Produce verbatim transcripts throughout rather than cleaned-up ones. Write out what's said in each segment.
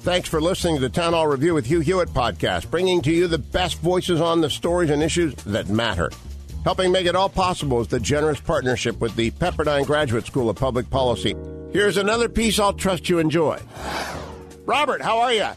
Thanks for listening to the Town Hall Review with Hugh Hewitt podcast, bringing to you the best voices on the stories and issues that matter. Helping make it all possible is the generous partnership with the Pepperdine Graduate School of Public Policy. Here's another piece I'll trust you enjoy. Robert, how are you?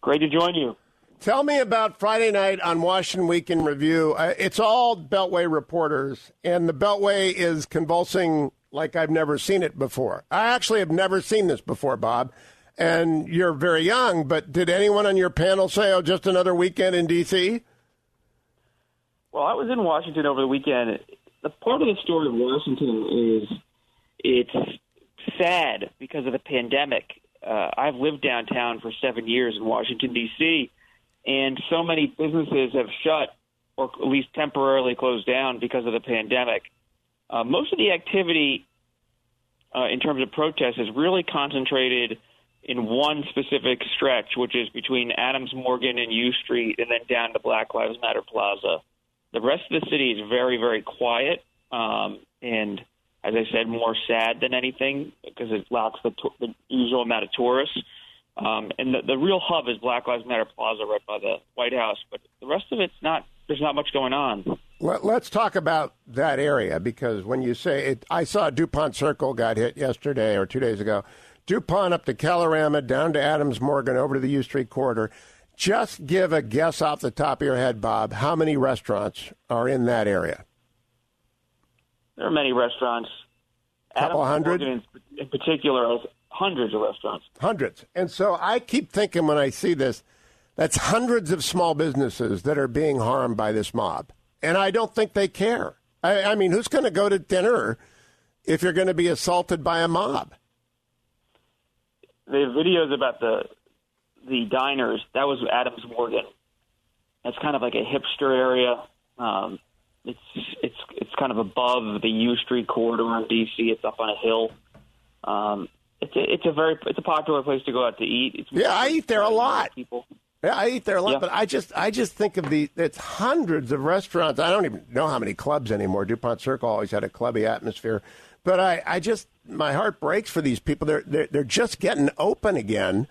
Great to join you. Tell me about Friday night on Washington Week in Review. It's all Beltway reporters, and the Beltway is convulsing like I've never seen it before. I actually have never seen this before, Bob. And you're very young, but did anyone on your panel say, oh, just another weekend in D C? Well, I was in Washington over the weekend. The part of the story of Washington is it's sad because of the pandemic. Uh, I've lived downtown for seven years in Washington, D C, and so many businesses have shut or at least temporarily closed down because of the pandemic. Uh, most of the activity uh, in terms of protests is really concentrated in one specific stretch, which is between Adams Morgan and U Street and then down to Black Lives Matter Plaza. The rest of the city is very, very quiet um, and, as I said, more sad than anything because it lacks the, to- the usual amount of tourists. Um, and the, the real hub is Black Lives Matter Plaza right by the White House, but the rest of it's not – there's not much going on. Well, let's talk about that area because when you say it – I saw DuPont Circle got hit yesterday or two days ago – DuPont up to Calorama, down to Adams Morgan, over to the U Street Corridor. Just give a guess off the top of your head, Bob, how many restaurants are in that area? There are many restaurants. A couple hundred? In, in particular, hundreds of restaurants. Hundreds. And so I keep thinking when I see this, that's hundreds of small businesses that are being harmed by this mob. And I don't think they care. I, I mean, who's going to go to dinner if you're going to be assaulted by a mob? The videos about the the diners, that was Adams Morgan. That's kind of like a hipster area. Um, it's it's it's kind of above the U Street corridor in D C. It's up on a hill. Um, it's a, it's a very it's a popular place to go out to eat. It's yeah, I eat there a lot. People. Yeah, I eat there a lot. Yeah. But I just I just think of the it's hundreds of restaurants. I don't even know how many clubs anymore. DuPont Circle always had a clubby atmosphere. But I, I just, my heart breaks for these people. They're, they're they're just getting open again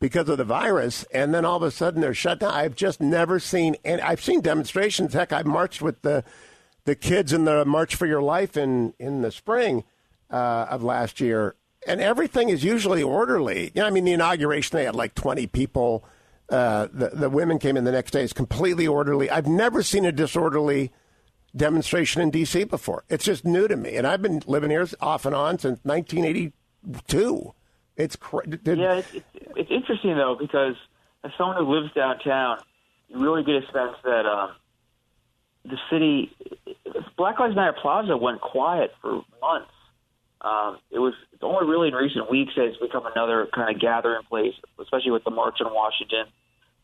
because of the virus, and then all of a sudden they're shut down. I've just never seen, and I've seen demonstrations. Heck, I marched with the the kids in the March for Your Life in, in the spring uh, of last year, and everything is usually orderly. You know, I mean, the inauguration, they had like twenty people. Uh, the, the women came in the next day. It's completely orderly. I've never seen a disorderly demonstration in D C before. It's just new to me, and I've been living here off and on since nineteen eighty-two. It's cr- did- yeah, it's, it's, it's interesting though because as someone who lives downtown, you really get a sense that um, the city, Black Lives Matter Plaza, went quiet for months. Um, it was it's only really in recent weeks that it's become another kind of gathering place, especially with the march on Washington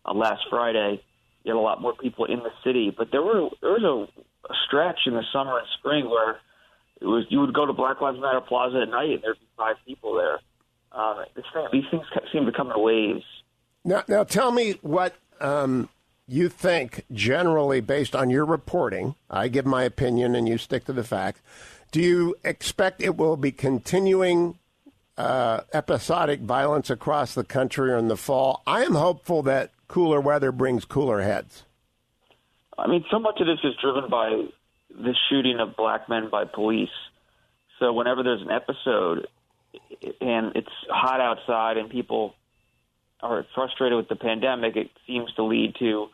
uh, last Friday. You had a lot more people in the city, but there were there was a a stretch in the summer and spring where it was you would go to Black Lives Matter Plaza at night and there'd be five people there. Uh, it's, these things seem to come in waves. Now, now tell me what um, you think generally based on your reporting. I give my opinion and you stick to the facts. Do you expect it will be continuing uh, episodic violence across the country in the fall? I am hopeful that cooler weather brings cooler heads. I mean, so much of this is driven by the shooting of black men by police. So whenever there's an episode and it's hot outside and people are frustrated with the pandemic, it seems to lead to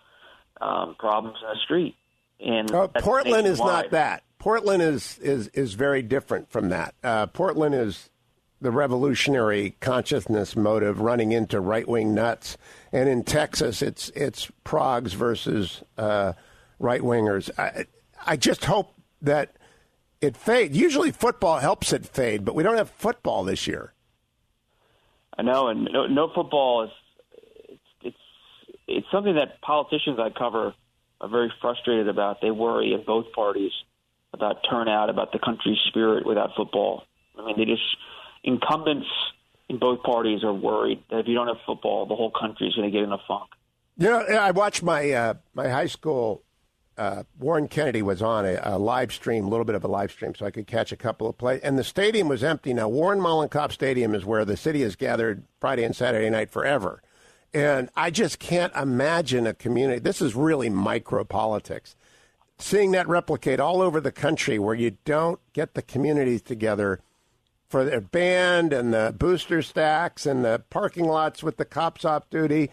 um, problems in the street. And uh, Portland is not that. Portland is, is, is very different from that. Uh, Portland is the revolutionary consciousness motive running into right-wing nuts. And in Texas, it's it's progs versus uh, right-wingers. I, I just hope that it fades. Usually football helps it fade, but we don't have football this year. I know, and no, no football is it's, it's it's something that politicians I cover are very frustrated about. They worry in both parties about turnout, about the country's spirit without football. I mean, they just incumbents in both parties are worried that if you don't have football, the whole country is going to get in a funk. You know, I watched my uh, my high school. Uh, Warren Kennedy was on a, a live stream, a little bit of a live stream, so I could catch a couple of plays. And the stadium was empty. Now, Warren Mollenkopf Stadium is where the city has gathered Friday and Saturday night forever. And I just can't imagine a community. This is really micropolitics. Seeing that replicate all over the country where you don't get the communities together for the band and the booster stacks and the parking lots with the cops off duty.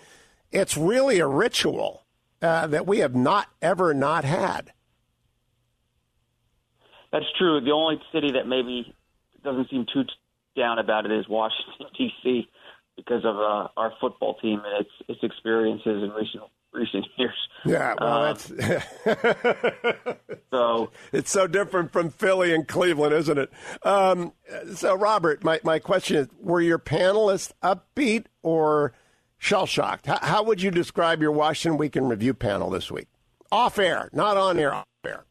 It's really a ritual. Uh, that we have not ever not had. That's true. The only city that maybe doesn't seem too down about it is Washington, D C, because of uh, our football team and its its experiences in recent recent years. Yeah, well, uh, that's so. It's so different from Philly and Cleveland, isn't it? Um, so, Robert, my my question is: were your panelists upbeat or shell-shocked? How, how would you describe your Washington Week in Review panel this week? Off air, not on air, off air.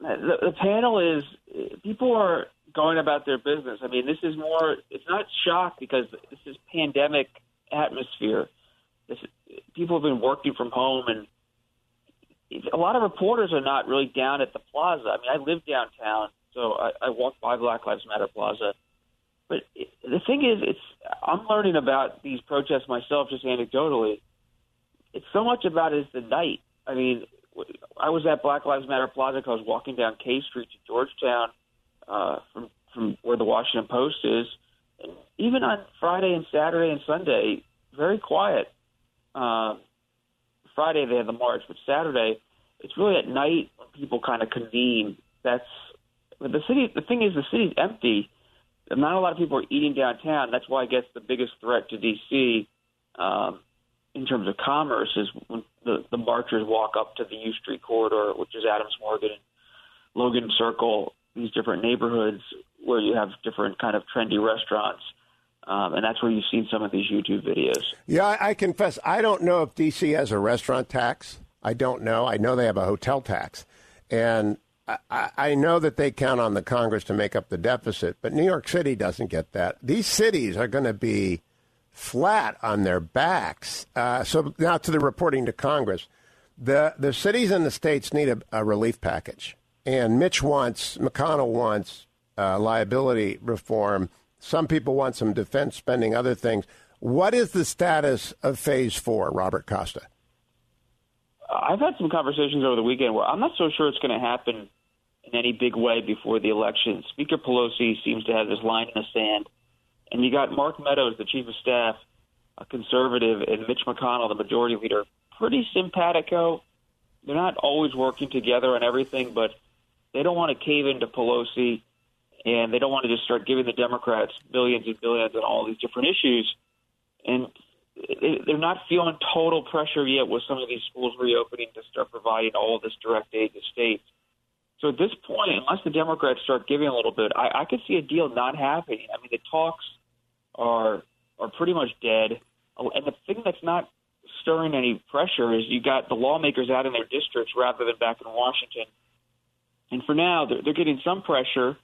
The, the panel is, people are going about their business. I mean, this is more, it's not shock because this is pandemic atmosphere. This is, people have been working from home, and a lot of reporters are not really down at the plaza. I mean, I live downtown, so I, I walk by Black Lives Matter Plaza. But the thing is, it's I'm learning about these protests myself just anecdotally. It's so much about is the night. I mean, I was at Black Lives Matter Plaza because I was walking down K Street to Georgetown uh, from, from where the Washington Post is. And even on Friday and Saturday and Sunday, very quiet. Uh, Friday they had the march, but Saturday, it's really at night when people kind of convene. That's but the city. The thing is, the city's empty. Not a lot of people are eating downtown. That's why I guess the biggest threat to D C um, in terms of commerce is when the, the marchers walk up to the U Street Corridor, which is Adams Morgan, Logan Circle, these different neighborhoods where you have different kind of trendy restaurants. Um, and that's where you've seen some of these YouTube videos. Yeah, I, I confess, I don't know if D C has a restaurant tax. I don't know. I know they have a hotel tax. And I, I know that they count on the Congress to make up the deficit, but New York City doesn't get that. These cities are going to be flat on their backs. Uh, so now to the reporting to Congress. The the cities and the states need a, a relief package. And Mitch wants, McConnell wants uh, liability reform. Some people want some defense spending, other things. What is the status of phase four, Robert Costa? I've had some conversations over the weekend where I'm not so sure it's going to happen in any big way before the election. Speaker Pelosi seems to have this line in the sand. And you got Mark Meadows, the chief of staff, a conservative, and Mitch McConnell, the majority leader, pretty simpatico. They're not always working together on everything, but they don't want to cave into Pelosi, and they don't want to just start giving the Democrats billions and billions on all these different issues. And they're not feeling total pressure yet with some of these schools reopening to start providing all of this direct aid to states. So at this point, unless the Democrats start giving a little bit, I, I could see a deal not happening. I mean, the talks are are pretty much dead. And the thing that's not stirring any pressure is you got the lawmakers out in their districts rather than back in Washington. And for now, they're, they're getting some pressure.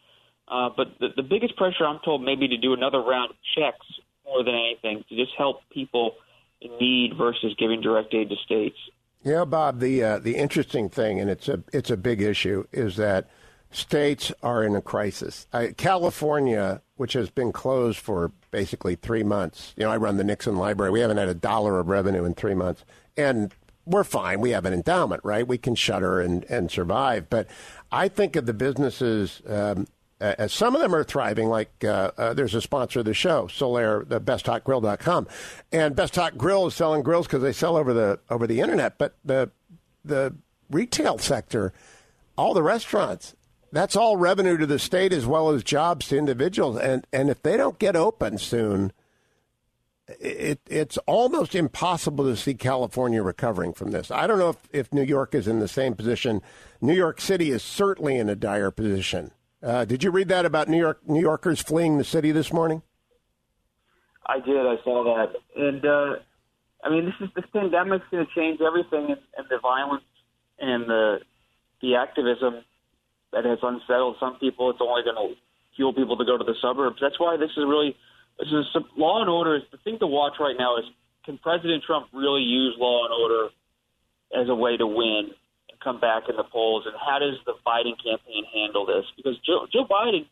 Uh, but the, the biggest pressure, I'm told, maybe to do another round of checks more than anything, to just help people in need versus giving direct aid to states. Yeah, Bob, the uh, the interesting thing, and it's a it's a big issue, is that states are in a crisis. Uh, California, which has been closed for basically three months, you know, I run the Nixon Library. We haven't had a dollar of revenue in three months, and we're fine. We have an endowment, right? We can shutter and, and survive. But I think of the businesses um, – Uh, some of them are thriving, like uh, uh, there's a sponsor of the show, Solaire, the best hot grill dot com. And Best Hot Grill is selling grills because they sell over the over the Internet. But the the retail sector, all the restaurants, that's all revenue to the state as well as jobs to individuals. And, and if they don't get open soon, it it's almost impossible to see California recovering from this. I don't know if, if New York is in the same position. New York City is certainly in a dire position. Uh, did you read that about New York New Yorkers fleeing the city this morning? I did. I saw that. And, uh, I mean, this is this pandemic's going to change everything, and, and the violence and the the activism that has unsettled some people. It's only going to fuel people to go to the suburbs. That's why this is really this is law and order. Is the thing to watch right now is, can President Trump really use law and order as a way to win and come back in the polls? And how does the Biden campaign handle this? Because Joe, Joe Biden,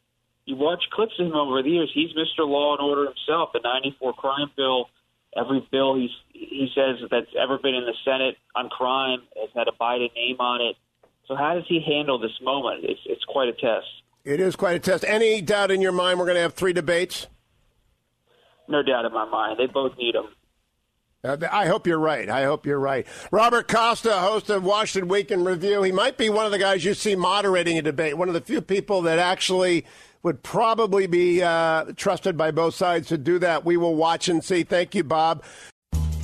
you watch clips of him over the years, he's Mister Law and Order himself. The ninety-four crime bill, every bill he's, he says that's ever been in the Senate on crime has had a Biden name on it. So how does he handle this moment? It's, it's quite a test. It is quite a test. Any doubt in your mind we're going to have three debates? No doubt in my mind. They both need them. Uh, I hope you're right. I hope you're right. Robert Costa, host of Washington Week in Review. He might be one of the guys you see moderating a debate, one of the few people that actually would probably be uh, trusted by both sides to do that. We will watch and see. Thank you, Bob.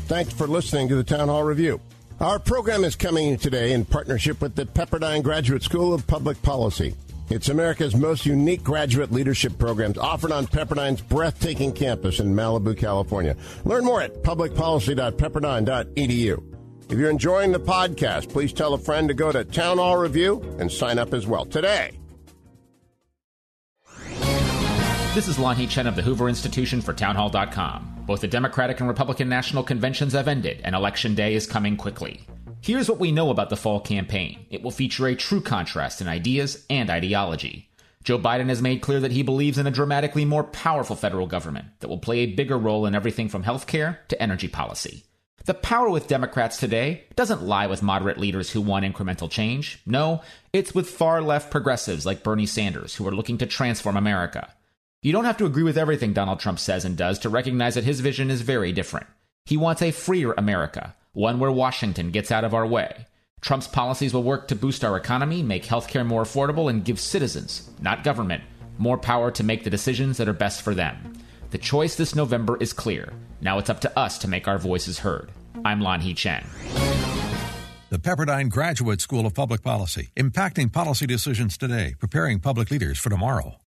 Thanks for listening to the Town Hall Review. Our program is coming today in partnership with the Pepperdine Graduate School of Public Policy. It's America's most unique graduate leadership programs offered on Pepperdine's breathtaking campus in Malibu, California. Learn more at public policy dot pepperdine dot e d u. If you're enjoying the podcast, please tell a friend to go to Town Hall Review and sign up as well today. This is Lanhee Chen of the Hoover Institution for town hall dot com. Both the Democratic and Republican National Conventions have ended, and Election Day is coming quickly. Here's what we know about the fall campaign. It will feature a true contrast in ideas and ideology. Joe Biden has made clear that he believes in a dramatically more powerful federal government that will play a bigger role in everything from healthcare to energy policy. The power with Democrats today doesn't lie with moderate leaders who want incremental change. No, it's with far-left progressives like Bernie Sanders who are looking to transform America. You don't have to agree with everything Donald Trump says and does to recognize that his vision is very different. He wants a freer America, one where Washington gets out of our way. Trump's policies will work to boost our economy, make healthcare more affordable, and give citizens, not government, more power to make the decisions that are best for them. The choice this November is clear. Now it's up to us to make our voices heard. I'm Lanhee Chen. The Pepperdine Graduate School of Public Policy, impacting policy decisions today, preparing public leaders for tomorrow.